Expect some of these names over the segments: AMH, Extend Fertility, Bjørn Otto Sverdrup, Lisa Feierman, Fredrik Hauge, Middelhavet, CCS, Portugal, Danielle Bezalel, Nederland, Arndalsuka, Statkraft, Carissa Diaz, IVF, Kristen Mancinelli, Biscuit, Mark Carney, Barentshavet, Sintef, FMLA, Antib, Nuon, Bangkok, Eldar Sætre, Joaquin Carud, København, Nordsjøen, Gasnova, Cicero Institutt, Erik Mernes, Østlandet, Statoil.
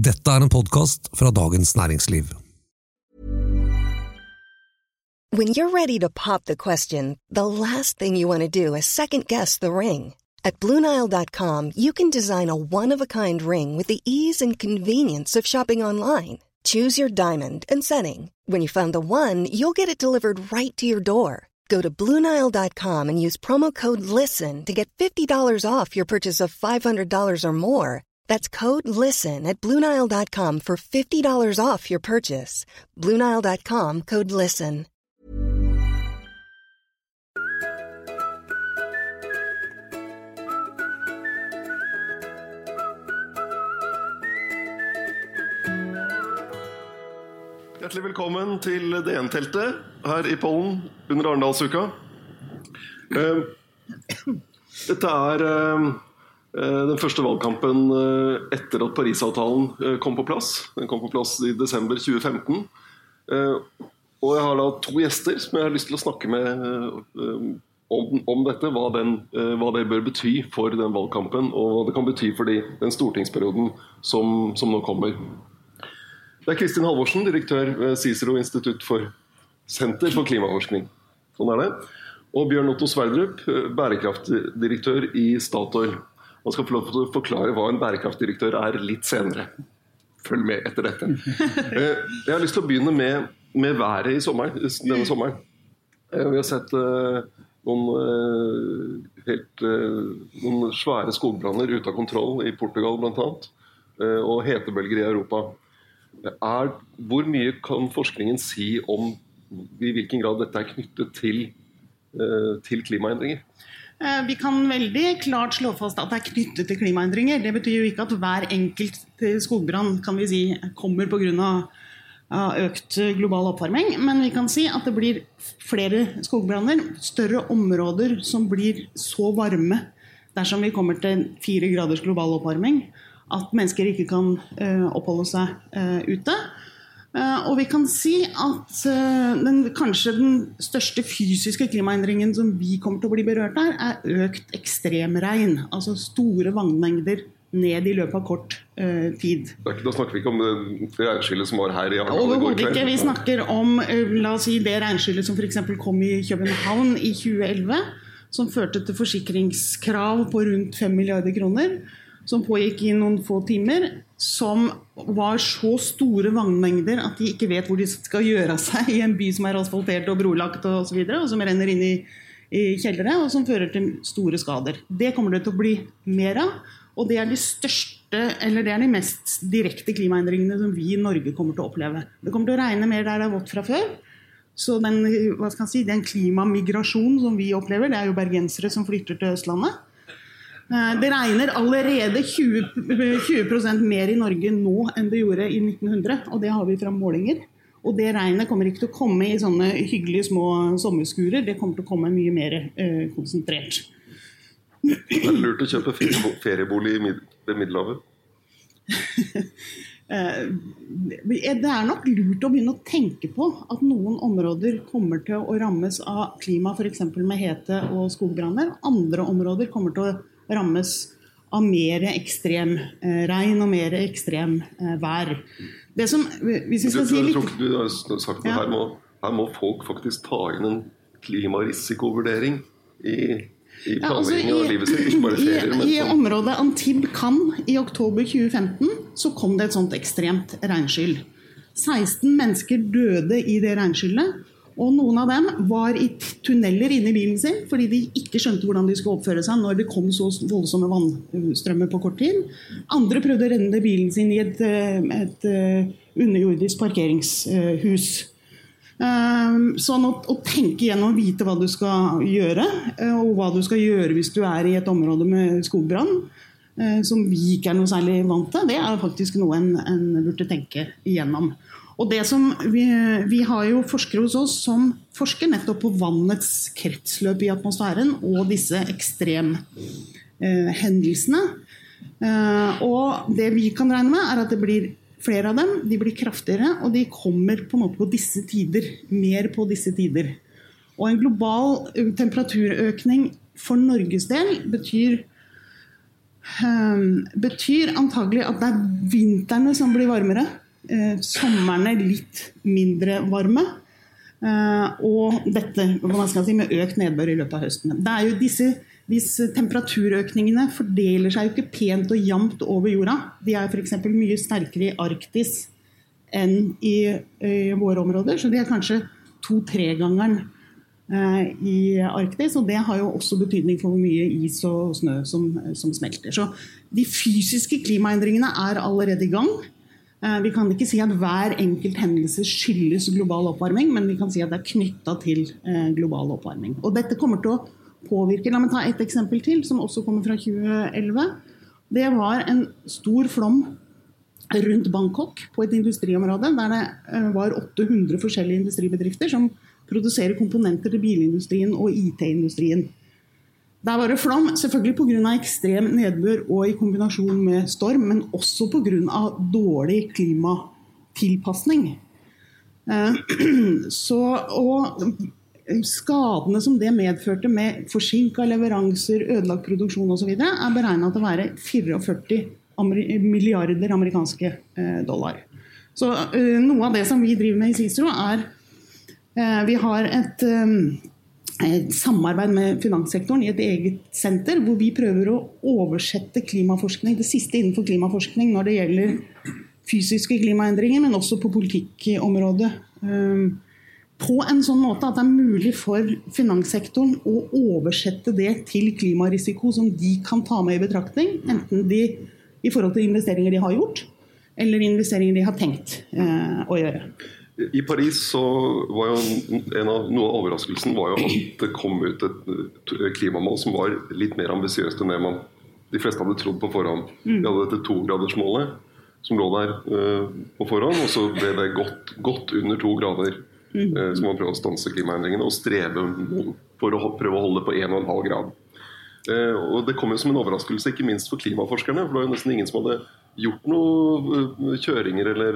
Detta är en podcast från Dagens Næringsliv. When you're ready to pop the question, the last thing you want to do is second guess the ring. At BlueNile.com, you can design a one-of-a-kind ring with the ease and convenience of shopping online. Choose your diamond and setting. When you find the one, you'll get it delivered right to your door. Go to BlueNile.com and use promo code LISTEN to get $50 off your purchase of $500 or more. That's code LISTEN at BlueNile.com for $50 off your purchase. BlueNile.com, code LISTEN. Hjertelig velkommen til DN-teltet her I Pollen under Arndalsuka. Dette den første valgkampen etter at Parisavtalen kom på plass. Den kom på plass I desember 2015. Og jeg har da to gjester som jeg har lyst til å snakke med om dette, hva det bør bety for den valgkampen, og hva det kan bety for den stortingsperioden som nå kommer. Det Kristin Halvorsen, direktør ved Cicero Institutt for Senter for Klimaforskning. Sånn det. Og Bjørn Otto Sverdrup, bærekraftdirektør I Statoil. Man skal få lov til å forklare hva en bærekraftdirektør litt senere. Følg med etter dette. Jeg har lyst til å begynne med været I sommer, denne sommeren. Vi har sett noen svære skogbranner ute av kontroll I Portugal blant annet, og hetebølger I Europa. Hvor mye kan forskningen si om I hvilken grad dette knyttet til klimaendringer? Vi kan veldig klart slå fast at det knyttet til klimaendringer. Det betyr jo ikke at hver enkelt skogbrann, kan vi si, kommer på grunn av økt global oppvarming, men vi kan si at det blir flere skogbranner, større områder som blir så varme dersom vi kommer til 4 graders global oppvarming, at mennesker ikke kan oppholde seg ute. Og vi kan si at kanskje den største fysiske klimaendringen som vi kommer til å bli berørt av, økt ekstremregn, altså store vannmengder ned I løpet av kort tid. Da snakker vi ikke om det regnskyllet som var her I Arndal I går kveld. Ikke, vi snakker om la oss si, det regnskyllet som for eksempel kom I København I 2011, som førte til forsikringskrav på rundt 5 milliarder kroner, som pågikk I noen få timer, som var så store vannmengder at de ikke vet hvor de skal gjøre seg I en by som asfaltert og brolagt og så videre, og som renner inn i kjellere, og som fører til store skader. Det kommer det til å bli mer av, og det de største, eller det de mest direkte klimaendringene som vi I Norge kommer til å oppleve. Det kommer til å regne mer der det vått fra før, så den, hva skal jeg si, den klimamigrasjonen som vi opplever, det jo bergensere som flytter til Østlandet. Det regner allerede 20% mer I Norge nå enn det gjorde I 1900, og det har vi fra målinger. Og det regnet kommer ikke til å komme I sånne hyggelige små sommerskurer, det kommer til å komme mye mer konsentrert. Det lurt å kjøpe feriebolig I Middelhavet? Det nok lurt å begynne å tenke på at noen områder kommer til å rammes av klima, for eksempel med hete og skogbranner. Andre områder kommer til å rammes av mer ekstrem regn og mer ekstrem vær. Det som, hvis vi skal si litt... Du har sagt at her må folk faktisk ta inn en klimarisikovurdering I... I området Antib I oktober 2015 så kom det et sånt ekstremt regnskyld. 16 mennesker døde I det regnskyldet, og noen av dem var I tunneler inne I bilen sin, fordi de ikke skjønte hvordan de skulle oppføre seg når det kom så voldsomme vannstrømmer på kort tid. Andre prøvde å renne bilen sin I et underjordisk parkeringshus. Sånn å tenke gjennom og vite hva du skal gjøre, og hva du skal gjøre hvis du I et område med skogbrann, som vi ikke noe særlig vant til, det faktisk noe en burde tenke igjennom. Og det som vi har jo forskere hos oss som forsker nettopp på vannets kretsløp I atmosfæren og disse ekstremhendelsene. Og det vi kan regne med at det blir flere av dem, de blir kraftigere, og de kommer på en måte på disse tider, mer på disse tider. Og en global temperaturøkning for Norges del betyr betyr antagelig at det vinterne som blir varmere, sommerne litt mindre varme, og dette man skal si, med økt nedbør i løpet av høsten. Det jo disse temperaturøkningene fordeler seg jo ikke pent og jamt over jorda. De for eksempel mye sterkere i Arktis enn i våre områder, så de kanskje 2-3-gangeren i Arktis, og det har jo også betydning for hvor mye is og snø som smelter. Så de fysiske klimaendringene allerede I gang. Vi kan ikke si at hver enkelt hendelse skyldes global oppvarming, men vi kan si at det knyttet til global oppvarming. Og dette kommer til å påvirke, la meg ta et eksempel til, som også kommer fra 2011. Det var en stor flom rundt Bangkok på et industriområde, der det var 800 forskjellige industribedrifter som produserer komponenter til bilindustrien og IT-industrien. Der var det flom, selvfølgelig på grunn av ekstrem nedbør og I kombinasjon med storm, men også på grunn av dårlig klimatilpassning. Og skadene som det medførte med forsinket leveranser, ødelagt produksjon og så videre, beregnet til å være 44 milliarder amerikanske dollar. Så noe av det som vi driver med I Cicero vi har et samarbeid med finanssektoren I et eget senter, hvor vi prøver å oversette klimaforskning, det siste innenfor klimaforskning når det gjelder fysiske klimaendringer, men også på politikkområdet, på en sånn måte at det mulig for finanssektoren å oversette det til klimarisiko som de kan ta med I betraktning, enten de I forhold til investeringer de har gjort, eller investeringer de har tenkt å gjøre. I Paris så var jo noe av overraskelsen var jo at det kom ut et klimamål som var litt mer ambisiøst enn det man de fleste hadde trodd på forhånd. Vi hadde dette 2-gradersmålet som lå der på forhånd, og så ble det godt under 2 grader som man prøvde å stanse klimaendringene og streve for å prøve å holde på 1,5 grad. Og det kom jo som en overraskelse, ikke minst for klimaforskerne, for det var jo nesten ingen som hadde gjort noen kjøringer eller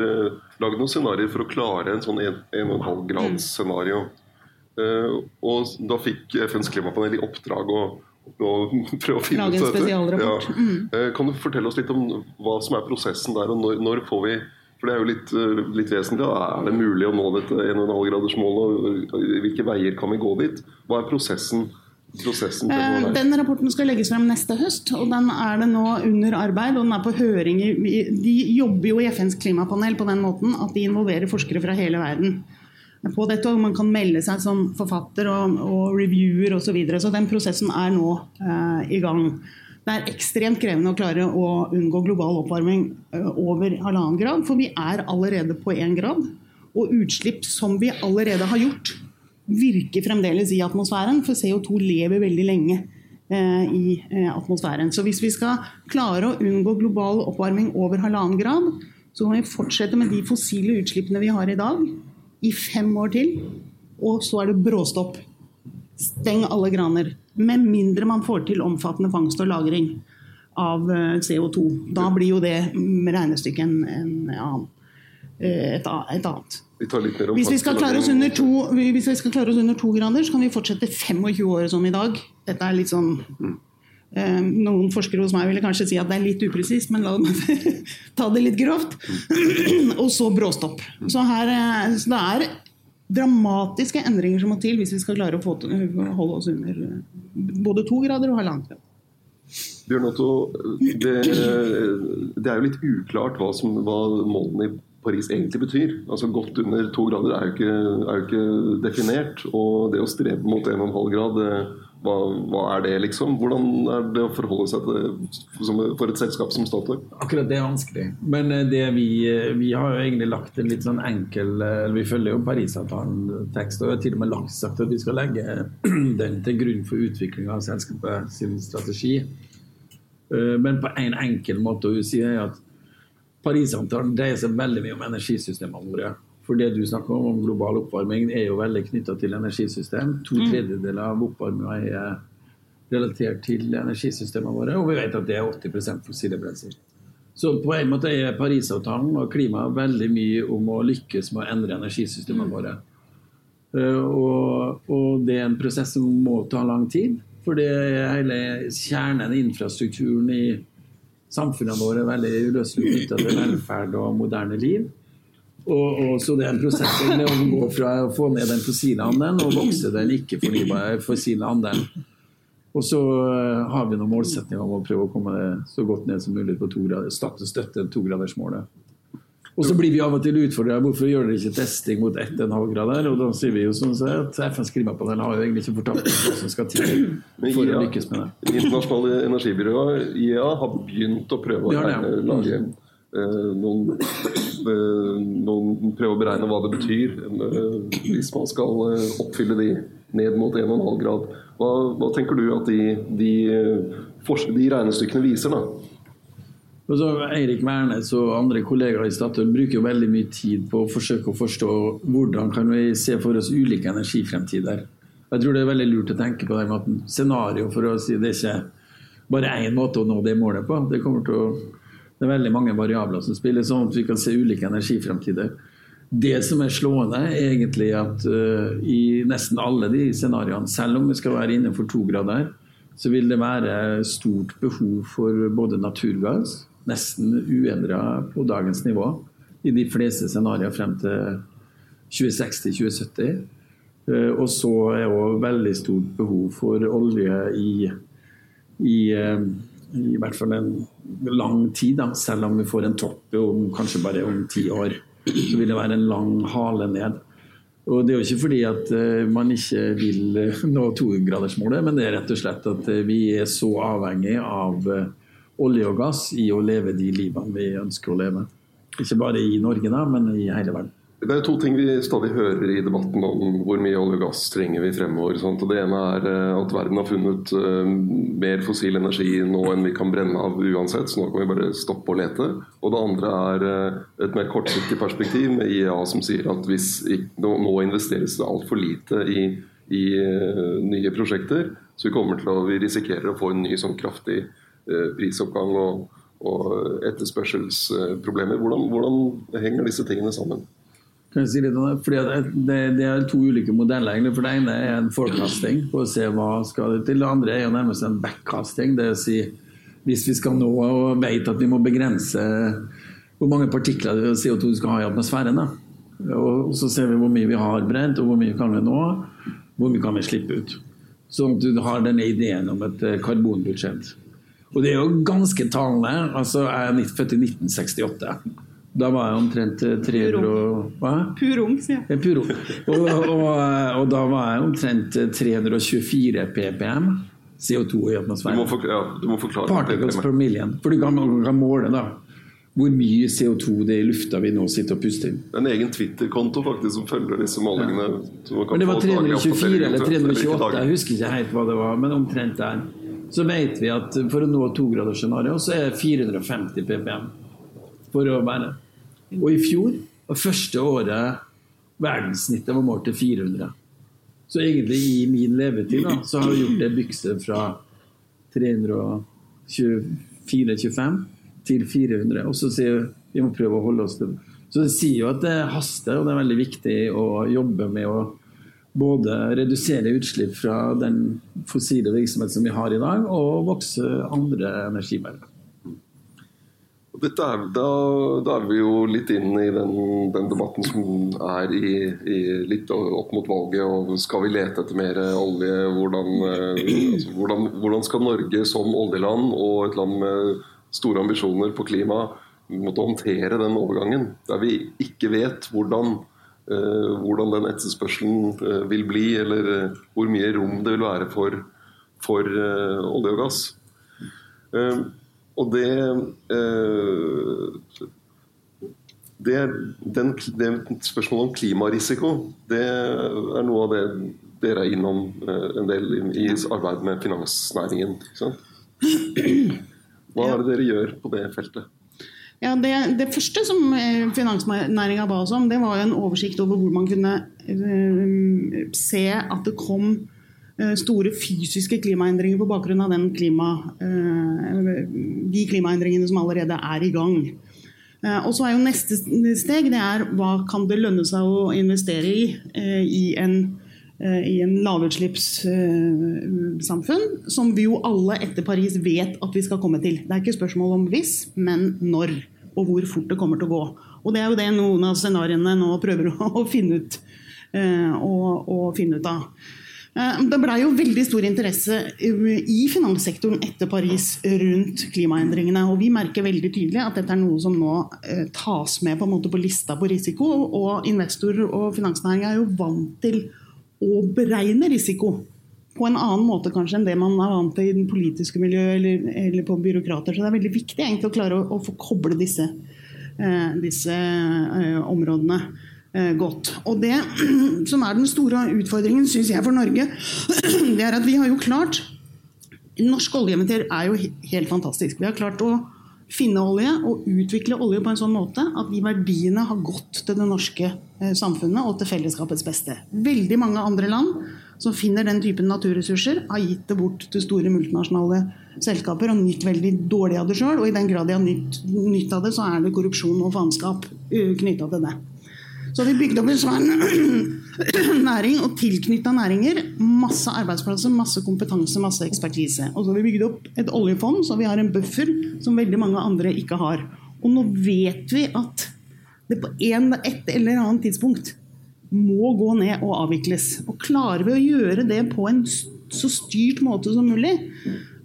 laget noen scenarier for å klare en sånn 1,5 grads scenario. Og da fikk FNs klimapanel I oppdrag å prøve å finne ut dette. Kan du fortelle oss litt om hva som prosessen der, og når får vi, for det jo litt vesentlig, det mulig å nå dette 1,5 graders mål, og hvilke veier kan vi gå dit? Hva prosessen den rapporten skal legges frem neste høst, og den det nå under arbeid, og den på høring. De jobber jo I FNs klimapanel på den måten at de involverer forskere fra hele verden på dette, og man kan melde seg som forfatter og reviewer og så videre, så den prosessen nå I gang. Det ekstremt krevende å klare å unngå global oppvarming over 1,5 grad, for vi allerede på 1 grad, og utslipp som vi allerede har gjort, virker fremdeles I atmosfæren, for CO2 lever veldig lenge I atmosfæren. Så hvis vi skal klare å unngå global oppvarming over 1,5 grad, så må vi fortsette med de fossile utslippene vi har I dag, I 5 år til, og så det bråstopp. Steng alle graner, med mindre man får til omfattende fangst og lagring av CO2. Da blir jo det med regnestykket et annet. Hvis vi skal klare oss under 2 grader, så kan vi fortsette 25 år som I dag. Dette litt sånn, noen forskere hos meg ville kanskje si at det litt upresist, men la meg ta det litt grovt. Og så bråstopp. Så det dramatiske endringer som må til hvis vi skal klare å holde oss under både 2 grader og 1,5 grader. Bjørn Otto, det jo litt uklart hva målene I Paris egentlig betyr. Altså godt under 2 grader jo ikke definert, og det å strebe mot 1,5 grad, hva det liksom? Hvordan det å forholde seg til for et selskap som Statoil? Akkurat det vanskelig, men det vi har jo egentlig lagt en litt sånn enkel, vi følger jo Parisavtalen tekst, og til og med langt sagt at vi skal legge den til grunn for utviklingen av selskapet sin strategi. Men på en enkel måte å si at Parisavtalen dreier seg veldig mye om energisystemene våre. For det du snakker om global oppvarming jo veldig knyttet til energisystem. 2/3 av oppvarmingen relatert til energisystemene våre, og vi vet at det 80% fossile brensel. Så på en måte Parisavtalen og klima veldig mye om å lykkes med å endre energisystemene våre. Og det en prosess som må ta lang tid, for det hele kjernen I infrastrukturen I samfunnet vårt veldig løslig knyttet til velferd og moderne liv. Og så det en prosess med å gå fra å få ned den fossile andelen og vokse den ikke fornybare fossile andelen. Og så har vi noen målsetninger om å prøve å komme så godt ned som mulig på 2 grader, støtte 2-gradersmålet. Og så blir vi av og til utfordret, hvorfor gjør dere ikke testing mot 1,5 grader? Og da sier vi jo sånn at FNs klimapanel har jo egentlig ikke fortalt hva som skal til for å lykkes med det. Det internasjonale energibyrået, IEA, har begynt å prøve å lage noen prøve å beregne hva det betyr hvis man skal oppfylle de ned mot 1,5 grad. Hva tenker du at de regnestykkene viser da? Og så Erik Mernes og andre kollegaer i Statoil bruker jo veldig mye tid på å forsøke å forstå hvordan kan vi se for oss ulike energifremtider. Jeg tror det veldig lurt å tenke på den måten. Scenario for å si det er ikke bare en måte å nå det målet på. Det kommer til å, det veldig mange variabler som spiller sånn at vi kan se ulike energifremtider. Det som slående egentlig at i nesten alle de scenarioene, selv om vi skal være innenfor 2 grader, så vil det være stort behov for både naturgass, nästan uändrat på dagens nivå i de flesta scenarier fram till 2060-2070. Och så är det väldigt stort behov för olja i hvert fall en lång tid då, selv om vi får en topp om kanske bara om 10 år så vill det vara en lång hale ned. Och det är ju inte för att man inte vill nå 2-gradersmålet, men det är rätt och slett att vi är så avhängiga av olje og gass i å leve de livene vi ønsker å leve. Ikke bare i Norge, da, men i hele verden. Det er 2 ting vi stadig hører i debatten om hvor mye olje og gass trenger vi fremover. Sant? Og det ene at verden har funnet mer fossil energi nå enn vi kan brenne av uansett, så nå kan vi bare stoppe å lete. Og det andre et mer kortsiktig perspektiv med IEA som sier at hvis nå investeres det alt for lite i nye prosjekter, så vi risikerer å få en ny sånn kraftig prisoppgang og etterspørselsproblemer. Hvordan henger disse tingene sammen? Kan jeg si litt om det? Fordi det 2 ulike modeller egentlig. For det ene en forecasting på å se hva skal det til. Det andre jo nærmest en backcasting. Det å si, hvis vi skal nå og vet at vi må begrense hvor mange partikler CO2 vi skal ha i atmosfæren. Da. Og så ser vi hvor mye vi har brent, og hvor mye kan vi nå, hvor mye kan vi slippe ut. Sånn at du har denne ideen om et karbonbudsjett. Og det jo ganske talende, altså jeg født i 1968. Da var jeg omtrent 300 og... Purung, sier jeg. Purung. Og da var jeg omtrent 324 ppm CO2 i atmosfæren. Du må forklare. Particles per million, for du kan måle da. Hvor mye CO2 det i lufta vi nå sitter og puster inn. Det en egen Twitter-konto faktisk som følger disse målingene. Ja. Men det var 324 eller 328, jeg husker ikke helt hva det var, men omtrent der. Så vet vi at for å nå 2-gradersscenario så det 450 ppm for å være. Og i fjor, det første året, verdenssnittet var målt til 400. Så egentlig i min levetid da, så har vi gjort det bykse fra 324-25 til 400. Og så sier vi må prøve å holde oss til det. Så det sier jo at det haster, og det veldig viktig å jobbe med å både redusere utslipp fra den fossile virksomheten som vi har i dag, og vokse andre energibærere. Da vi jo litt inn i den debatten som i litt opp mot valget, og skal vi lete etter mer olje? Hvordan skal Norge som oljeland og et land med store ambisjoner på klima måtte håndtere den overgangen, der vi ikke vet hvordan den etterspørselen vil bli, eller hvor mye rom det vil være for olje og gass. Og det spørsmålet om klimarisiko, det noe av det dere innom en del i arbeid med finansnæringen. Hva det dere gjør på det feltet? Ja, det første som finansnæringen ba oss om, det var en oversikt over hvor man kunne se at det kom store fysiske klimaendringer på bakgrunn av de klimaendringene som allerede i gang. Og så jo neste steg, det hva kan det lønne seg å investere i en i en lavutslippssamfunn, som vi jo alle etter Paris vet at vi skal komme til. Det ikke spørsmål om hvis, men når og hvor fort det kommer til å gå. Og det jo det noen av scenariene nå prøver å finne ut, og finne ut av. Det ble jo veldig stor interesse i finanssektoren etter Paris rundt klimaendringene, og vi merker veldig tydelig at dette noe som nå tas med på en måte på lista på risiko, og investor og finansnæringen jo vant til å beregne risiko på en annen måte kanskje enn det man vant til i den politiske miljøet eller på byråkrater, så det veldig viktig egentlig å klare å få koble disse områdene godt. Og det som den store utfordringen, synes jeg, for Norge, det at vi har jo klart, norsk oljeeventyr jo helt fantastisk. Vi har klart å finne olje og utvikle olje på en sånn måte at de verdiene har gått til det norske samfunnet og til fellesskapets beste. Veldig mange andre land som finner den typen naturressurser har gitt det bort til store multinasjonale selskaper og nytt veldig dårlig av det selv, og i den grad de har nytt av det, så det korrupsjon og faenskap knyttet til det. Så vi bygde opp en svær næring og tilknyttet næringer, masse arbeidsplasser, masse kompetanse, masse ekspertise. Og så vi bygde opp et oljefond, så vi har en buffer som veldig mange andre ikke har. Og nå vet vi at det på et eller annet tidspunkt må gå ned og avvikles. Og klarer vi å gjøre det på en så styrt måte som mulig,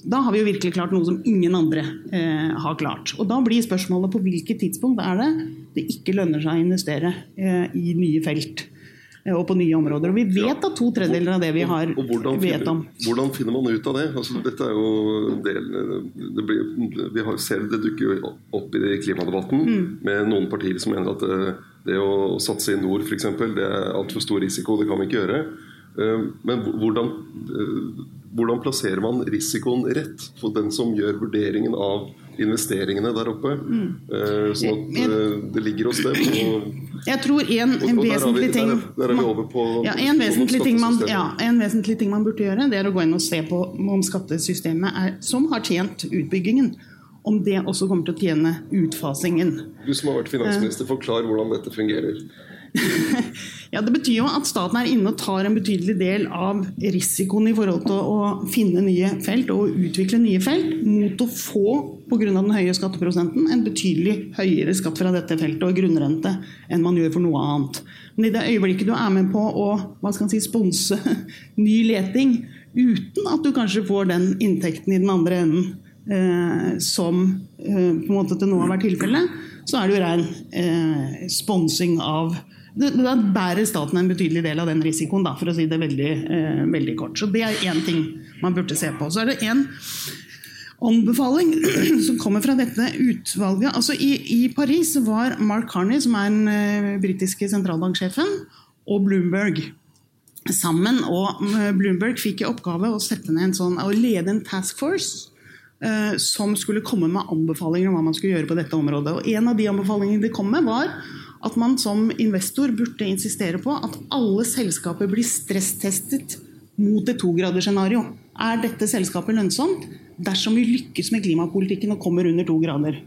da har vi jo virkelig klart noe som ingen andre har klart. Og da blir spørsmålet på hvilket tidspunkt det det ikke lønner seg å investere i nye felt og på nye områder. Og vi vet at 2/3 av det vi har vet om. Hvordan finner man ut av det? Altså, dette jo en del, det dukker jo opp i klimadebatten med noen partier som mener at det å satse i nord for eksempel, det alt for stor risiko, det kan vi ikke gjøre. Men hvordan plasserer man risikoen rett for den som gjør vurderingen av investeringene der oppe, sånn at det ligger hos dem. Jeg tror en vesentlig ting. Der vi over på en vesentlig ting man burde gjøre, det å gå inn og se på om skattesystemet som har tjent utbyggingen, om det også kommer til å tjene utfasingen. Du som har vært finansminister, forklar hvordan dette fungerer. Ja, det betyr jo at staten inne og tar en betydelig del av risikoen i forhold til å finne nye felt og utvikle nye felt mot å få, på grunn av den høye skatteprosenten, en betydelig høyere skatt fra dette feltet og grunnrente enn man gjør for noe annet. Men i det øyeblikket du med på å, sponse ny leting uten at du kanskje får den inntekten i den andre enden som på en måte til nå har vært tilfellet, så det jo ren sponsing av da bærer staten en betydelig del av den risikoen, da, for å si det veldig, veldig kort. Så det en ting man burde se på. Så det en anbefaling som kommer fra dette utvalget. Altså i Paris var Mark Carney, som den britiske sentralbanksjefen, og Bloomberg sammen. Og Bloomberg fikk i oppgave å sette ned å lede en task force som skulle komme med anbefalinger om hva man skulle gjøre på dette området. Og en av de anbefalingene de kom med var at man som investor burde insistere på at alle selskaper blir stresstestet mot et 2-gradersscenario. Dette selskapet lønnsomt dersom vi lykkes med klimapolitikken og kommer under 2 grader?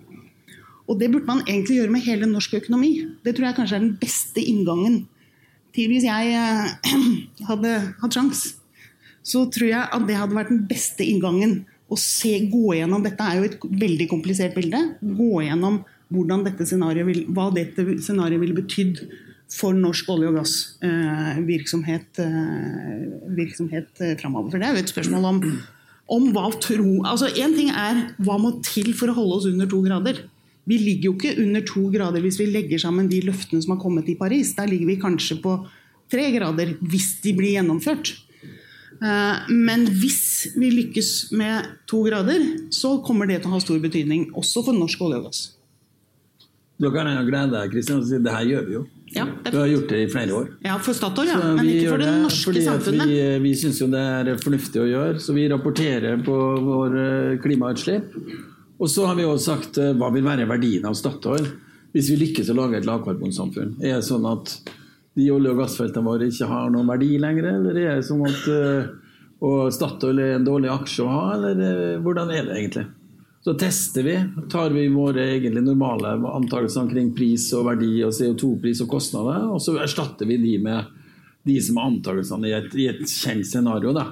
Og det burde man egentlig gjøre med hele norsk økonomi. Det tror jeg kanskje den beste inngangen til hvis jeg hadde hatt sjans. Så tror jeg at det hadde vært den beste inngangen å gå gjennom, dette jo et veldig komplisert bilde, gå gjennom hva dette scenariet ville betydd for norsk olje- og gassvirksomhet fremover. For det jo et spørsmål om hva en ting hva må til for å holde oss under 2 grader. Vi ligger jo ikke under 2 grader hvis vi legger sammen de løftene som har kommet i Paris. Der ligger vi kanskje på 3 grader hvis de blir gjennomført. Men hvis vi lykkes med 2 grader, så kommer det til å ha stor betydning også for norsk olje og gass. Da kan jeg glede deg, Kristin, og si at det her gjør vi jo. Ja, du har gjort det i flere år. Ja, for Statoil, ja, men ikke for det norske samfunnet. Vi synes jo det fornuftig å gjøre, så vi rapporterer på vår klimautslipp. Og så har vi også sagt, hva vil være verdien av Statoil hvis vi lykkes å lage et lavkarbonsamfunn? Det sånn at de olje- og gassfeltene våre ikke har noen verdi lenger, eller det sånn at Statoil en dårlig aksje å ha, eller hvordan det egentlig? Så tester vi, tar vi våre egentlig normale antakelser omkring pris og verdi og CO2-pris og kostnader, og så erstatter vi de med de som har antagelsene I et kjent scenario da,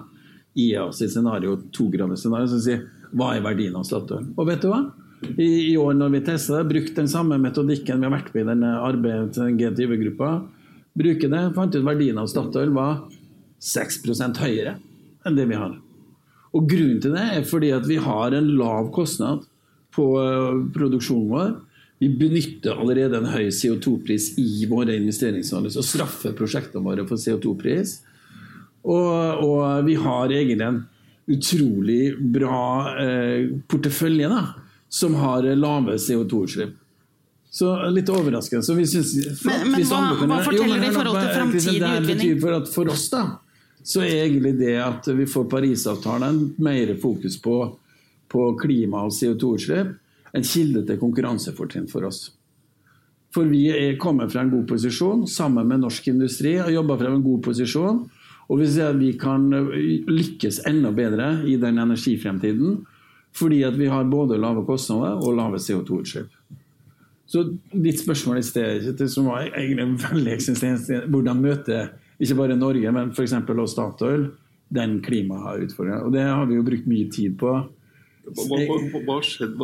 IEAs scenario, 2-graders scenario, som sier, hva verdien av Statoil? Og vet du hva? I år når vi tester det, brukte den samme metodikken vi har vært med I denne G20-gruppa, bruker det, fant ut verdien av Statoil var 6% høyere enn det vi har. Og grunnen til det fordi at vi har en lav kostnad på produksjonen vår. Vi benytter allerede en høy CO2-pris I våre investeringsanalyser og straffer prosjektene våre for CO2-pris. Og vi har egentlig en utrolig bra portefølje da, som har lave CO2-utslipp. Så litt overraskende. Så vi synes, men hva forteller det I forhold til fremtidig utvinning? Det betyr for, at for oss da, så egentlig det at vi får Parisavtalen mer fokus på klima og CO2-utslipp, en kilde til konkurransefortrinn for oss. For vi kommet fra en god posisjon, sammen med norsk industri, og jobber fra en god posisjon, og vi ser at vi kan lykkes enda bedre I den energifremtiden, fordi at vi har både lave kostnader og lave CO2-utslipp. Så ditt spørsmål I stedet, som var egentlig veldig eksistens, hvordan møter ikke bare Norge, men for eksempel også Statoil, den klimautfordringen. Og det har vi jo brukt mye tid på. Hva skjedde?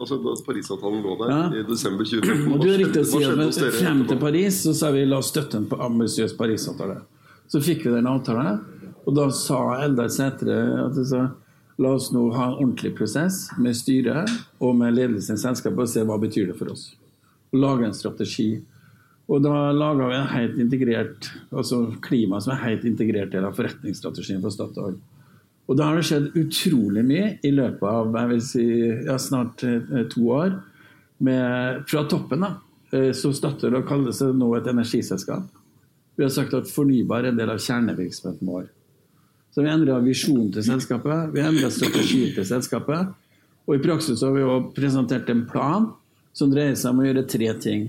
Altså, da Parisavtalen lå der I desember 2020. Du riktig å si at frem til Paris, så sa vi la oss støtte en ambisiøs Parisavtale. Så fikk vi den avtalen, og da sa Eldar Sætre at det sa, la oss nå ha en ordentlig prosess med styret og med ledelsen I selskapet og se hva betyr det for oss. Og lage en strategi. Og da laget vi en helt integrert, altså klima som helt integrert del av forretningsstrategien for Statoil. Og da har det skjedd utrolig mye I løpet av, jeg vil si, snart 2 år, med, fra toppen da, så Statoil har kallet seg nå et energiselskap. Vi har sagt at fornybar en del av kjernevirksomheten vår. Så vi endret visjon til selskapet, vi endret strategi til selskapet, og I praksis har vi jo presentert en plan som dreier seg om å gjøre 3 ting.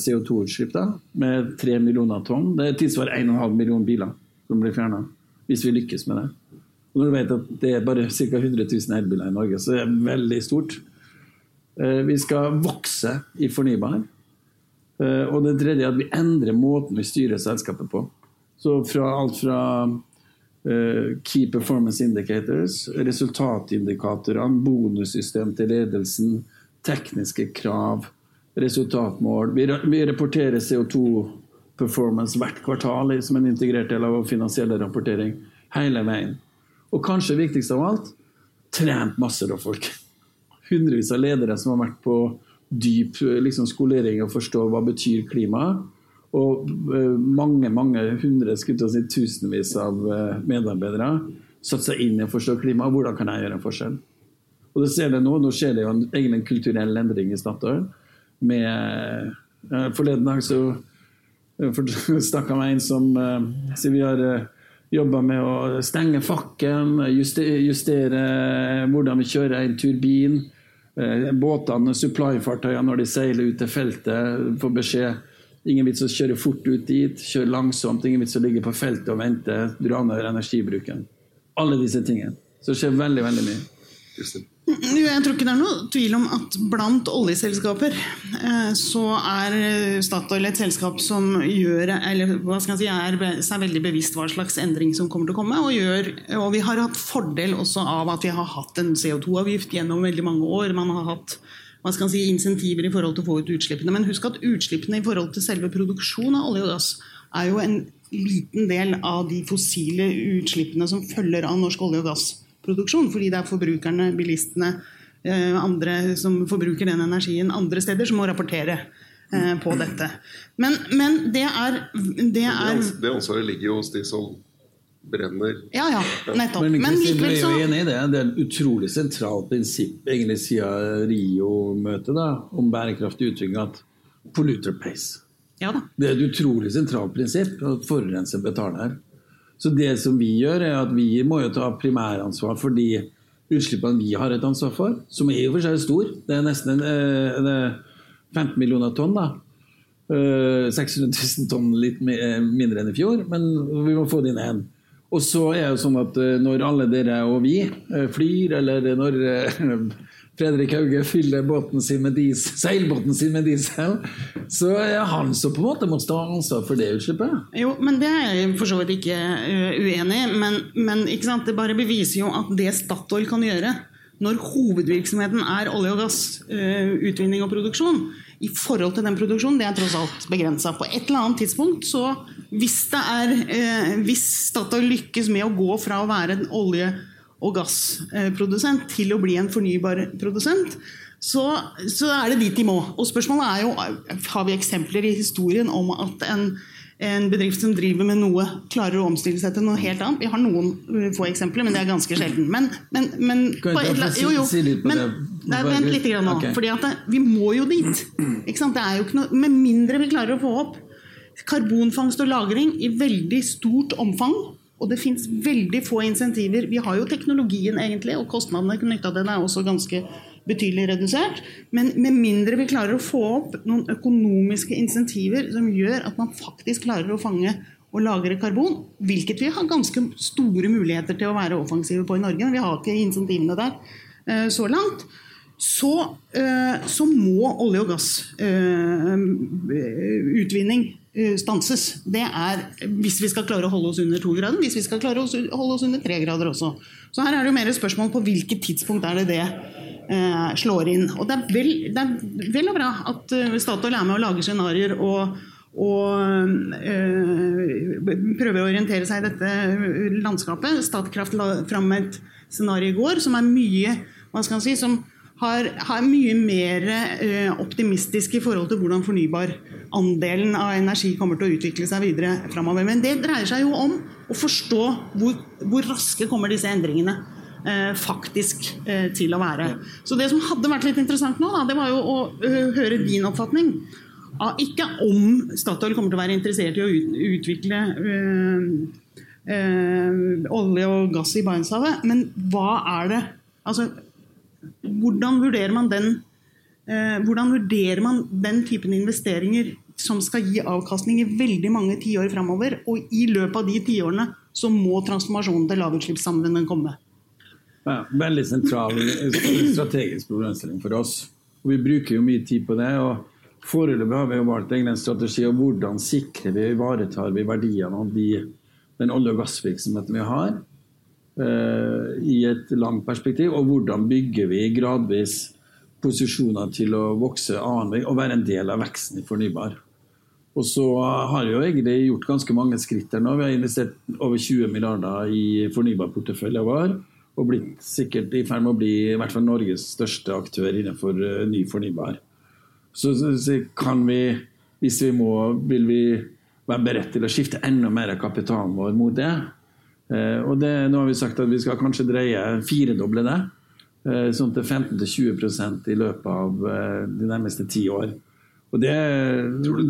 CO2-utslipp da, med 3 millioner tonn. Det tilsvarer 1,5 million biler som blir fjernet, hvis vi lykkes med det. Og når du vet at det bare cirka 100 000 elbiler I Norge, så det veldig stort. Vi skal vokse I fornybar. Og det tredje at vi endrer måten vi styrer selskapet på. Så fra alt fra key performance indicators, resultatindikatorer, bonussystem til ledelsen, tekniske krav, resultatmål. Vi rapporterer CO2-performance hvert kvartal som en integrert del av finansielle rapportering hele veien. Og kanskje viktigst av alt, trent masser av folk. Hundrevis av ledere som har vært på dyp liksom, skolering og forstå hva betyr klima. Og mange hundre, skulle jeg si tusenvis av medarbeidere satt seg inn I å forstå klima. Hvordan kan jeg gjøre en forskjell? Og det ser det nå. Nå skjer det jo en egen kulturell endring I Statoil. Med forleden dag så snakket med en som sier vi har jobber med å stenge fakken, justere hvordan vi kjører en turbin, båtene, supplyfartøyene når de seiler ut til feltet får beskjed. Ingen vits å kjøre fort ut dit, kjøre langsomt, ingen vits å ligge på feltet og vente, dra ned energibruken. Alle disse tingene. Så det skjer veldig, veldig mye. Kristin. Jeg tror ikke det noe tvil om at blant oljeselskaper så Statoil et selskap som gjør, eller hva skal jeg si, seg veldig bevisst hva slags endring som kommer til å komme, og vi har hatt fordel også av at vi har hatt en CO2-avgift gjennom veldig mange år, man har hatt hva skal jeg si, insentiver I forhold til å få ut utslippene, men husk at utslippene I forhold til selve produksjon av olje og gass jo en liten del av de fossile utslippene som følger av norsk olje og gass. Produksjon, fordi det forbrukerne, bilistene, andre som forbruker den energien andre steder som må rapportere på dette. Men det ansvaret ligger jo hos de som brenner. Ja, nettopp. Men likevel så... Jeg enig I det. Det et utrolig sentralt prinsipp, egentlig siden Rio-møtet da, om bærekraftig utvikling, at polluter pays. Ja da. Det et utrolig sentralt prinsipp, at forurenser betaler. Så det som vi gjør at vi må jo ta primæransvar for de utslippene vi har et ansvar for, som jo for seg stor. Det nesten 15 millioner tonn da. 600 000 tonn litt mindre enn I fjor, men vi må få det inn igjen. Og så det sånn at når alle dere og vi flyr, eller når Fredrik Hauge fyller seilbåten sin med diesel, så han så på en måte må ta ansvar for det utslippet. Jo, men det jeg for så vidt ikke uenig I, men ikke sant? Det bare beviser jo at det Statoil kan gjøre, når hovedvirksomheten olje og gass, utvinning og produksjon, I forhold til den produksjonen, det tross alt begrenset. På et eller annet tidspunkt, så hvis Statoil lykkes med å gå fra å være en olje- og gassprodusent til å bli en fornybar produsent, så det dit de må. Og spørsmålet jo, har vi eksempler I historien om at en bedrift som driver med noe klarer å omstille seg til noe helt annet? Vi har noen få eksempler, men det ganske sjelden. Men kan jeg ta si litt på det? Vent litt grann nå, fordi at vi må jo dit. Ikke sant? Det jo ikke noe, med mindre vi klarer å få opp karbonfangst og lagring I veldig stort omfang, og det finns väldigt få incentiver. Vi har ju teknologin egentligen och kostnaderna knyttet den är också ganska betydligt reducerat, men med mindre vi klarar att få upp någon ekonomiska incentiver som gör att man faktiskt klarar att fånga och lagra karbon, vilket vi har ganska stora möjligheter till att vara offensiva på I Norge, men vi har inte incentiverna där så långt. Så må olje- og gassutvinning stanses. Det hvis vi skal klare å holde oss under 2 grader, hvis vi skal klare å holde oss under 3 grader også. Så her det jo mer et spørsmål på hvilket tidspunkt det slår inn. Og det er vel og bra at Statoil med å lage scenarier og prøve å orientere seg I dette landskapet. Statkraft la fram et scenario I går som mye, hva skal man si, som har mye mer optimistisk I forhold til hvordan fornybarandelen av energi kommer til å utvikle seg videre fremover. Men det dreier seg jo om å forstå hvor raske kommer disse endringene faktisk til å være. Så det som hadde vært litt interessant nå, det var jo å høre din oppfatning. Ikke om Statoil kommer til å være interessert I å utvikle olje og gass I Barentshavet, men hva det? Altså, hvordan vurderer man den typen investeringer som skal gi avkastning I veldig mange 10 år fremover, og I løpet av de 10 årene så må transformasjonen til lavutslippssamfunnet komme? Ja, veldig sentral strategisk problemstilling for oss. Og vi bruker jo mye tid på det, og foreløpig har vi jo valgt en strategi om hvordan sikrer vi og ivaretar vi verdiene av den olje- og gassvirksomheten vi har, I et langt perspektiv, og hvordan bygger vi gradvis posisjoner til å vokse annerledes og være en del av veksten I fornybar. Og så har vi jo egentlig gjort ganske mange skritt der nå. Vi har investert over 20 milliarder I fornybarporteføljen vår, og blitt sikkert I ferd med å bli I hvert fall Norges største aktør innenfor ny fornybar. Så kan vi, hvis vi må, vil vi være beredt til å skifte enda mer av kapitalen vår mot det, og nå har vi sagt at vi skal kanskje dreie 4-doble det, sånn til 15-20% I løpet av de nærmeste 10 år. Tror du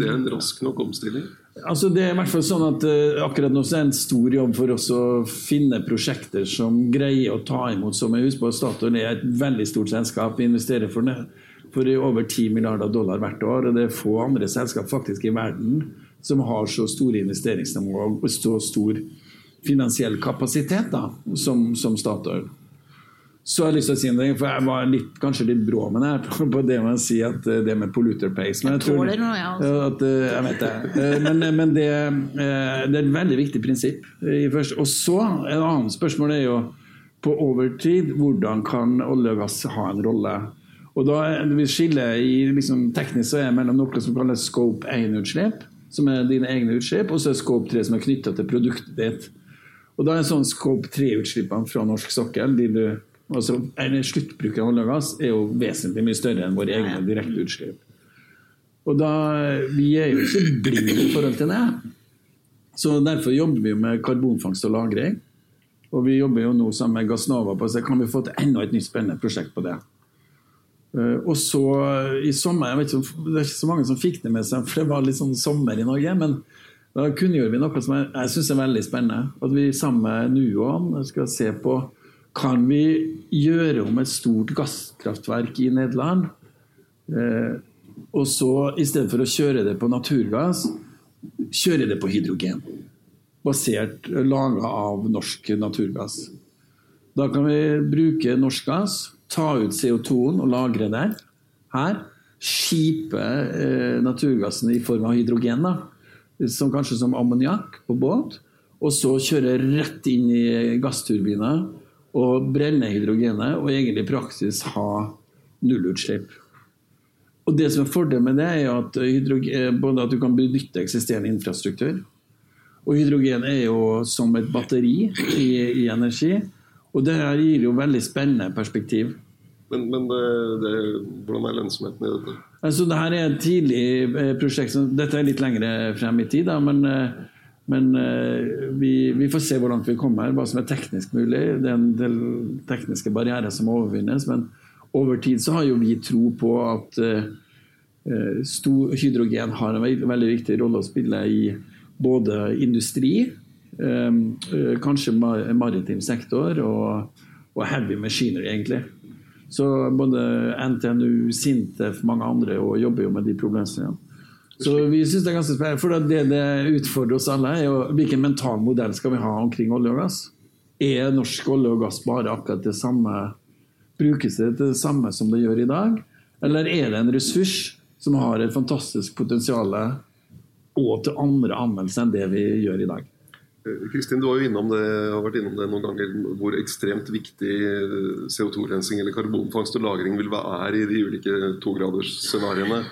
det en rask nok omstilling? Alltså det är I alla fall sånn att akkurat nu så är en stor jobb för oss att finna projekter som grejer att ta emot som är hus på Statoil är ett väldigt stort sällskap investerar för över 10 miljarder dollar vart år och det är få andra sällskap faktiskt I världen som har så stor investeringsnivå och så stor finansiell kapacitet da, som Statoil. Så har jeg lyst til å si en ting, for jeg var litt, kanskje litt brå med det her, på det man sier at det med polluter pays. Jeg tåler noe, ja. At, jeg vet det. Men det et veldig viktig prinsipp I først. Og så, en annen spørsmål jo, på overtid, hvordan kan olje og gass ha en rolle? Og da vi skiller I liksom, teknisk, så mellom noe som kalles scope 1-utslipp, som dine egne utslipp, og så scope 3 som knyttet til produktet ditt. Og da en sånn scope 3-utslippene fra norsk sokkel, de du Altså, en sluttbruker av olje og gass jo vesentlig mye større enn våre egne direkte utslipp. Og da, vi jo ikke blinde I forhold til det. Så derfor jobber vi med karbonfangst og lagring. Og vi jobber jo nå sammen med Gasnova på, så kan vi få til enda et nytt spennende prosjekt på det. Og så I sommer, jeg vet ikke, det ikke så mange som fikk det med seg, for det var litt sånn sommer I Norge, men da kunngjorde vi noe som jeg synes veldig spennende. At vi sammen med Nuon skal se på kan vi gjøre om et stort gasskraftverk I Nederland, og så I stedet for å kjøre det på naturgass, kjøre det på hydrogen, basert laget av norsk naturgass. Da kan vi bruke norsk gass, ta ut CO2-en og lagre det her, skipe naturgassen I form av hydrogen, da, som kanskje som ammoniak på båt, og så kjøre rett inn I gassturbiner, og brenne hydrogenet, og egentlig I praksis ha nullutslipp. Og det som fordel med det jo at, både at du kan benytte eksisterende infrastruktur, og hydrogen jo som et batteri I energi, og det her gir jo veldig spennende perspektiv. Men hvordan lønnsomheten I dette? Altså, det her et tidlig prosjekt, dette litt lengre frem I tid, da, men vi får se hvordan vi kommer, hva som teknisk mulig, det en del tekniske barrierer som overvinnes, men over tid så har jo vi tro på at hydrogen har en veldig viktig rolle å spille I både industri, kanskje maritim sektor og heavy machinery egentlig. Så både NTNU, Sintef, mange andre og jobber jo med de problemstillingene. Så vi synes det ganske spennende, for det utfordrer oss alle jo, hvilken mental modell skal vi ha omkring olje og gass? Norsk olje og gass bare akkurat det samme, brukes det til det samme som det gjør I dag? Eller det en ressurs som har et fantastisk potensial og til andre anvendelser enn det vi gjør I dag? Kristin, du har jo innom det, har vært innom det noen ganger, hvor ekstremt viktig CO2-rensing eller karbonfangst og lagring vil være I de ulike 2-graders-scenariene.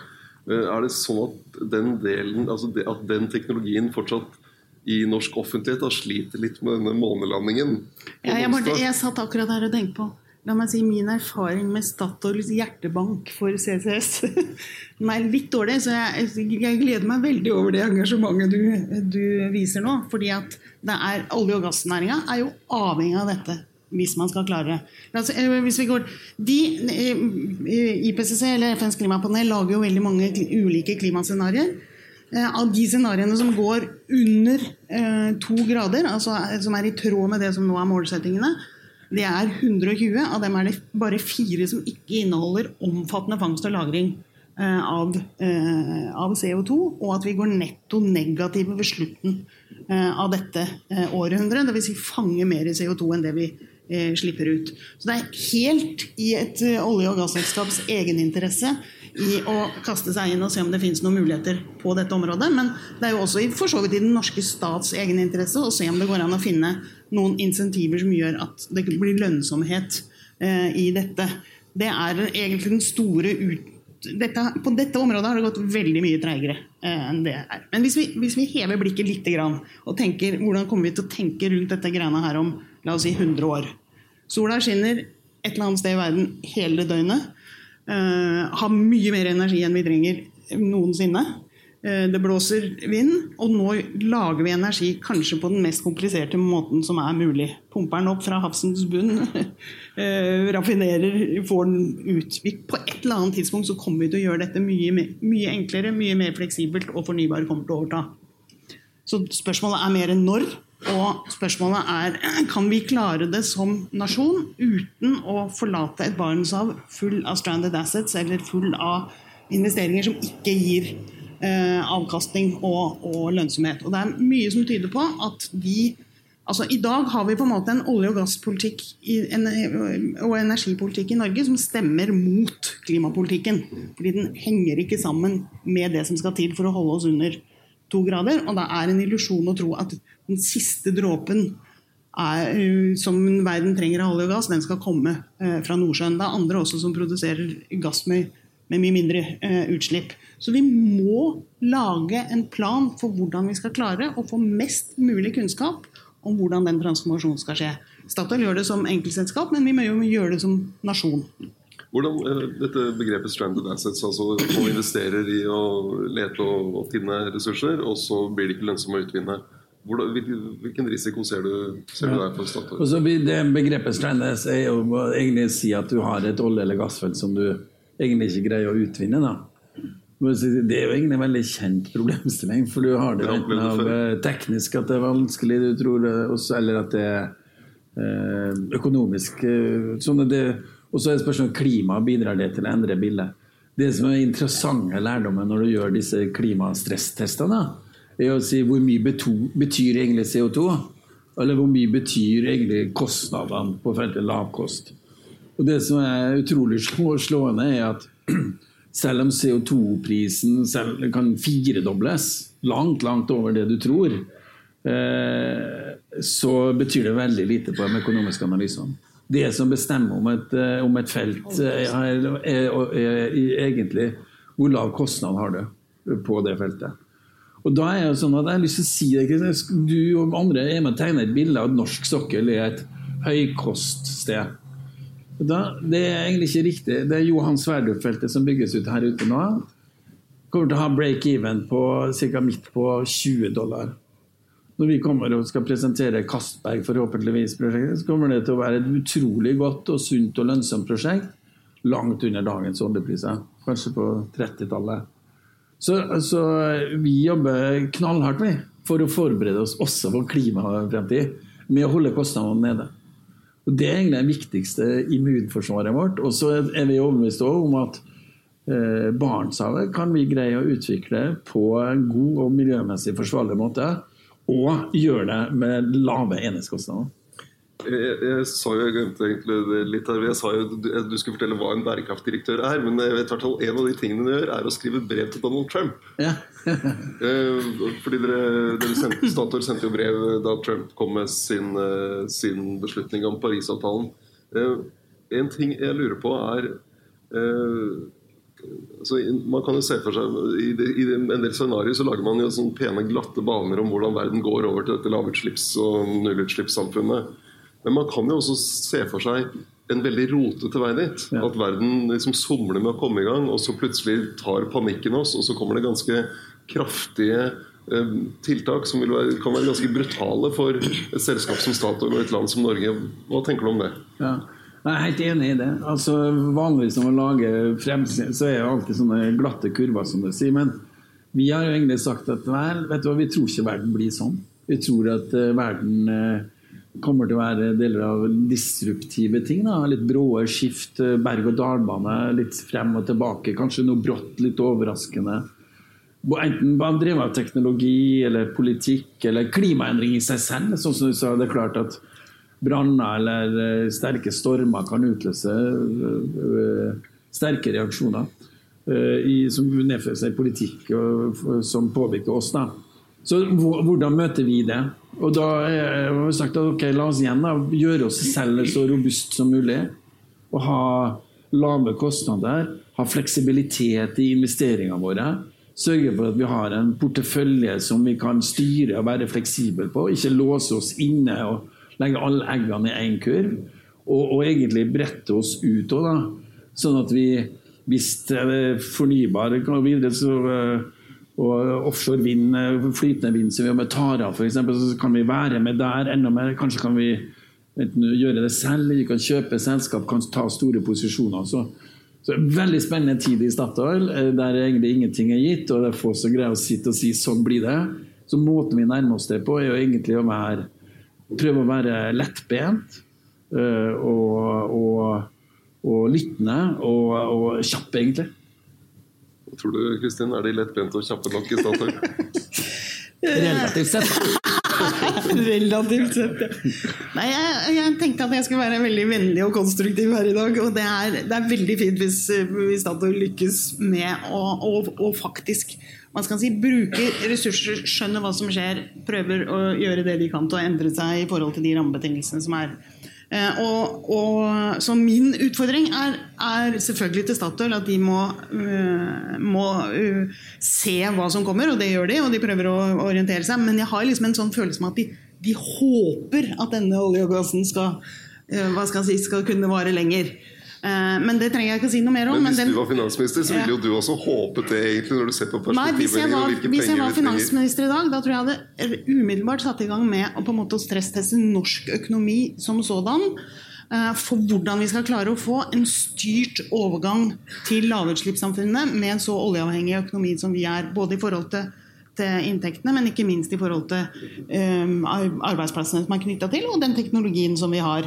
Det sånn at den delen, altså at den teknologien fortsatt I norsk offentlighet har slitet litt med denne månelandingen? Ja, jeg satt akkurat her og tenkte på. La meg si, min erfaring med Statoils hjertebank for CCS er litt dårlig, så jeg gleder meg veldig over det engasjementet du viser nå, fordi at olje- og gassnæringen jo avhengig av dette. Hvis man skal klare det. Hvis vi går, IPCC eller FNs klimapanel lager jo veldig mange ulike klimascenarier. Av de scenariene som går under 2 grader, altså, som I tråd med det som nå målsettingene, det 120, av dem det bare 4 som ikke inneholder omfattende fangst og lagring av CO2, og at vi går netto negative ved slutten av dette århundret, det vil si fange mer CO2 enn det vi slipper ut. Så det helt I et olje- og gasselskaps egeninteresse I å kaste seg inn og se om det finnes noen muligheter på dette området, men det jo også for så vidt I den norske stats egeninteresse å se om det går an å finne noen insentiver som gjør at det blir lønnsomhet I dette. Det egentlig den store på dette området har det gått veldig mye tregere enn det her. Men hvis vi hever blikket litt grann, og tenker hvordan kommer vi til å tenke rundt dette greiene her om, la oss si, 100 år. Sola skinner et eller annet sted I verden hele døgnet, har mye mer energi enn vi trenger noensinne. Det blåser vind, og nå lager vi energi kanskje på den mest kompliserte måten som mulig. Pumper den opp fra havsens bunn, raffinerer, får den ut. På et eller annet tidspunkt så kommer vi til å gjøre dette mye enklere, mye mer fleksibelt, og fornybar kommer til å overta. Så spørsmålet mer når, og spørsmålet kan vi klare det som nasjon uten å forlate et Barentshav full av stranded assets eller full av investeringer som ikke gir avkastning og lønnsomhet. Og det mye som tyder på at vi Altså, I dag har vi på en måte en olje- og gasspolitikk og energipolitikk I Norge som stemmer mot klimapolitikken, fordi den henger ikke sammen med det som skal til for å holde oss under 2 grader, og det en illusjon å tro at den siste dråpen som verden trenger av olje og gass, den skal komme fra Nordsjøen. Det andre også som produserer gass med mye mindre utslipp. Så vi må lage en plan for hvordan vi skal klare å få mest mulig kunnskap om hvordan den transformasjonen skal skje. Statoil gjør det som enkeltselskap, men vi må jo gjøre det som nasjon. Hvordan dette begrepet stranded assets, altså man investerer I å lete og finne ressurser, og så blir det ikke lønnsomt å utvinne. Hvilken risiko ser du der for Statoil? Altså, det begrepet stranded assets jo å egentlig si at du har et olje- eller gassfelt som du egentlig ikke greier å utvinne, da. Det jo egentlig en veldig kjent problemstilling, for du har det enten av teknisk at det vanskelig, du tror, også, eller at det økonomisk. Sånn at det, og så spørsmålet klima bidrar det til å endre bildet. Det som interessante lærdommen når du gjør disse klimastresstestene, å si hvor mye betyr egentlig CO2, eller hvor mye betyr egentlig kostnadene på feltet lavkost. Og det som utrolig slående at Selv om CO2-prisen kan 4-dobles, langt over det du tror, så betyr det veldig lite på de økonomiske analysene. Det som bestemmer om et felt egentlig hvor lav kostnad har du på det feltet. Og da det sånn at jeg har lyst til å si det, Kristin, du og andre med å tegne et bilde av at norsk sokkel et høykoststed. Det egentlig ikke riktig. Det Johan Sverdrup-feltet som bygges ut her ute nå. Kommer til å ha break-even på cirka midt på $20. Når vi kommer og skal presentere Kastberg forhåpentligvis prosjektet, så kommer det til å være et utrolig godt og sunt og lønnsomt prosjekt langt under dagens oljepriser. Kanskje på 30-tallet. Så vi jobber knallhardt med for å forberede oss også på klimafremtid med å holde kostnadene nede. Og det egentlig det viktigste immunforsvaret vårt, og så vi overbevist om at Barentshavet kan vi greie å utvikle på en god og miljømessig forsvarlig måte, og gjøre det med lave enhetskostnader. Jeg sa jo, jeg glemte egentlig litt her, jeg sa jo at du skulle fortelle hva en bærekraftdirektør men jeg vet hvertfall en av de tingene du gjør å skrive brev til Donald Trump. Ja. Fordi Statoil sendte jo brev da Trump kom med sin beslutning om Parisavtalen. En ting jeg lurer på så man kan jo se for seg, I en del scenarier så lager man jo sånne pene glatte baner om hvordan verden går over til dette lavutslips- og nullutslippssamfunnet. Men man kan jo også se for seg en veldig rotete vei dit. Ja. At verden liksom somler med å komme I gang, og så plutselig tar panikken oss, og så kommer det ganske kraftige tiltak som kan være ganske brutale for et selskap som Statoil og et land som Norge. Hva tenker du om det? Ja, jeg helt enig I det. Altså, vanligvis når man lager fremsyn, så det jo alltid sånne glatte kurver, som du sier. Men vi har jo egentlig sagt at vet du hva, vi tror ikke verden blir sånn. Vi tror at verden... kommer til å være deler av disruptive ting, da. Litt bråe skift, berg- og dalbane, litt frem og tilbake, kanskje noe brått, litt overraskende. Enten bare drevet av teknologi, eller politikk, eller klimaendring I seg selv, sånn som du sa, det klart at branner eller sterke stormer kan utløse sterke reaksjoner, som nedfører seg I politikk, som påvirker oss, da. Så hvordan møter vi det? Og da har vi sagt at ok, la oss igjen da, gjøre oss selv så robust som mulig, og ha lave kostnader, ha fleksibilitet I investeringene våre, sørge for at vi har en portefølje som vi kan styre og være fleksibel på, ikke låse oss inne og legge alle eggene I en kurv, og egentlig brette oss ut også, da, sånn at vi, hvis fornybare kan videre, så... og offshore vind, flytende vind som vi har med Tara for eksempel, så kan vi være med der enda mer, kanskje kan vi gjøre det selv, vi kan kjøpe selskap, kan ta store posisjoner så veldig spennende tid I Statoil der egentlig ingenting gitt og det få så greit å sitte og si sånn blir det Så måten vi nærmer oss det på jo egentlig å være, prøve å være lettbent og lyttende og kjapp egentlig. Tror du, Kristin, det lettbent og kjappe nok I Statoil? Relativt sett. Relativt sett, ja. Nei, jeg tenkte at jeg skulle være veldig vennlig og konstruktiv her I dag, og det er veldig fint hvis Statoil lykkes med å faktisk, man skal si, bruke ressurser, skjønne hva som skjer, prøver å gjøre det de kan til å endre seg I forhold til de rammebetingelsene som Og så min utfordring selvfølgelig til Statoil at de må se hva som kommer, og det gjør de, og de prøver å orientere seg, men jeg har liksom en sånn følelse med at de håper at denne olje og gassen skal kunne vare lenger. Men det trenger jeg ikke å si noe mer om. Men hvis du var finansminister, så ville jo du også håpet det egentlig når du ser på perspektivmeldingen og hvilke penger vi trenger. Hvis jeg var finansminister I dag, da tror jeg hadde umiddelbart satt I gang med å på en måte stressteste norsk økonomi som sådan, for hvordan vi skal klare å få en styrt overgang til lavutslippssamfunnet med en så oljeavhengig økonomi som vi både I forhold til inntektene, men ikke minst I forhold til arbeidsplassene som knyttet til, og den teknologien som vi har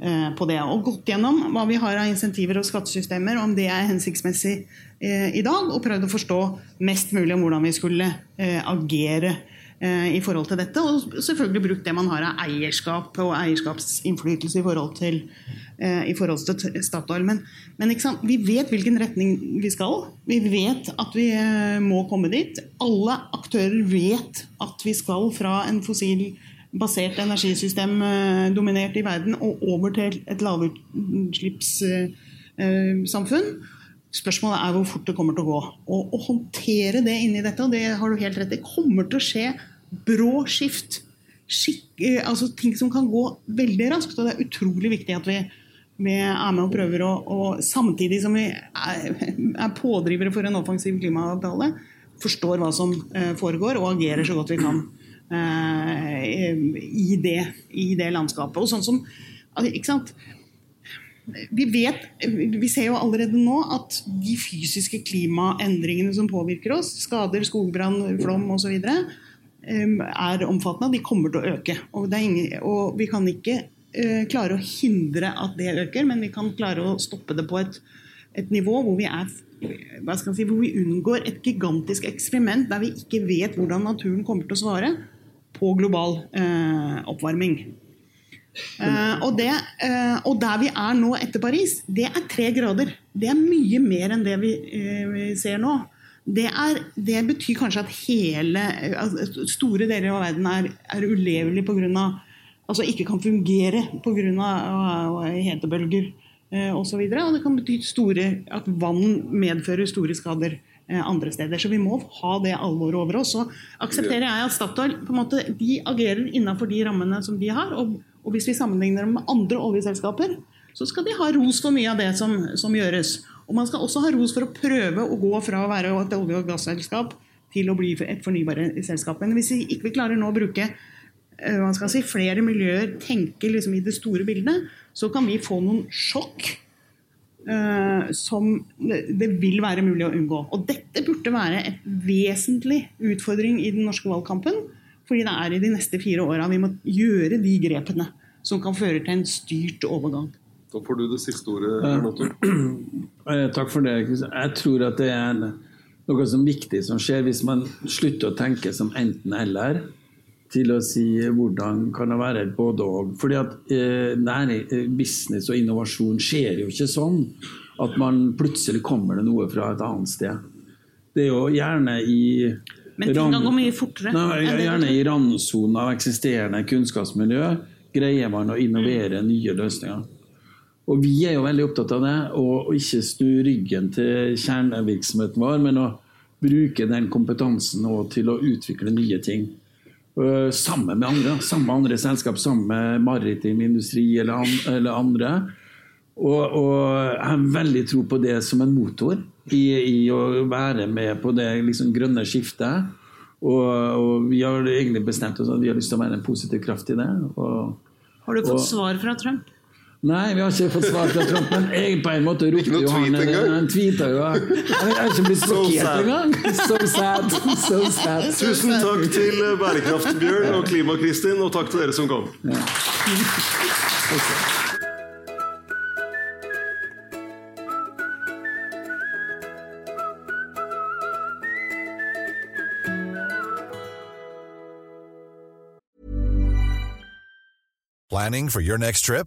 på det, og gått gjennom hva vi har av insentiver og skattesystemer, om det hensiktsmessig I dag, og prøvd å forstå mest mulig om hvordan vi skulle agere I forhold til dette, og selvfølgelig brukt det man har av eierskap og eierskapsinnflytelse I forhold til Statoil. Men ikke sant? Vi vet hvilken retning vi skal, vi vet at vi må komme dit, alle aktører vet at vi skal fra en fossil basert energisystem dominert I verden og over til et lavutslippssamfunn. Spørsmålet hvor fort det kommer til å gå. Og å håndtere det inni dette, og det har du helt rett, det kommer til å skje brå skift, altså ting som kan gå veldig raskt, og det utrolig viktig at vi med og prøver og samtidig som vi pådrivere for en offensiv klimaavtale, forstår hva som foregår og agerer så godt vi kan i det landskapet og sånn som, ikke sant vi ser jo allerede nå at de fysiske klimaendringene som påvirker oss, skader, skogbrann, flom og så videre omfattende, de kommer til å øke og vi kan ikke klare å hindre at det øker, men vi kan klare å stoppe det på et nivå hvor vi hvor vi unngår et gigantisk eksperiment der vi ikke vet hvordan naturen kommer til å svare på global oppvarming. Og der vi nå etter Paris, det 3 grader. Det mye mer enn det vi ser nå. Det betyr kanskje at store deler av verden ulevelig på grunn av, altså ikke kan fungere på grunn av hetebølger og så videre, og det kan bety at vann medfører store skader andre steder, så vi må ha det alvoret over oss, så aksepterer jeg at Statoil på en måte, de agerer innenfor de rammene som de har, og hvis vi sammenligner dem med andre oljeselskaper, så skal de ha ros for mye av det som gjøres, og man skal også ha ros for å prøve å gå fra å være et olje- og gasselskap til å bli et fornybare selskap, men hvis vi ikke klarer nå å bruke flere miljøer tenker liksom I det store bildet, så kan vi få noen sjokk som det vil være mulig å unngå. Og dette burde være et vesentlig utfordring I den norske valgkampen, fordi det I de neste 4 årene vi må gjøre de grepene som kan føre til en styrt overgang. Da får du det siste ordet, Bjørn Otto. Takk for det, Kristin. Jeg tror at det noe som viktig som skjer hvis man slutter å tenke som enten eller, til å si hvordan kan det være et både og. Fordi at business og innovasjon skjer jo ikke sånn at man plutselig kommer det noe fra et annet sted. Det jo gjerne Men ting kan gå mye fortere. Gjerne I randzonen av eksisterende kunnskapsmiljø greier man å innovere nye løsninger. Og vi jo veldig opptatt av det, og ikke snu ryggen til kjernevirksomheten vår, men å bruke den kompetansen til å utvikle nye ting. Sammen med andre, selskap, sammen med maritim industri eller andre. Og jeg har veldig tro på det som en motor i å være med på det liksom, grønne skiftet. Og vi har egentlig bestemt oss at vi har lyst til å være en positiv kraft I det. Har du fått svar fra Trump? Nej, vi har ikke fått svar fra Trump, men jeg på en måte ropte jo han, han tweetet jo, han har ikke blitt blokkert en gang. So sad. Tusen takk til Bærekraft Bjørn og Klima Kristin, og takk til dere som kom. Ja. Okay. Planning for your next trip?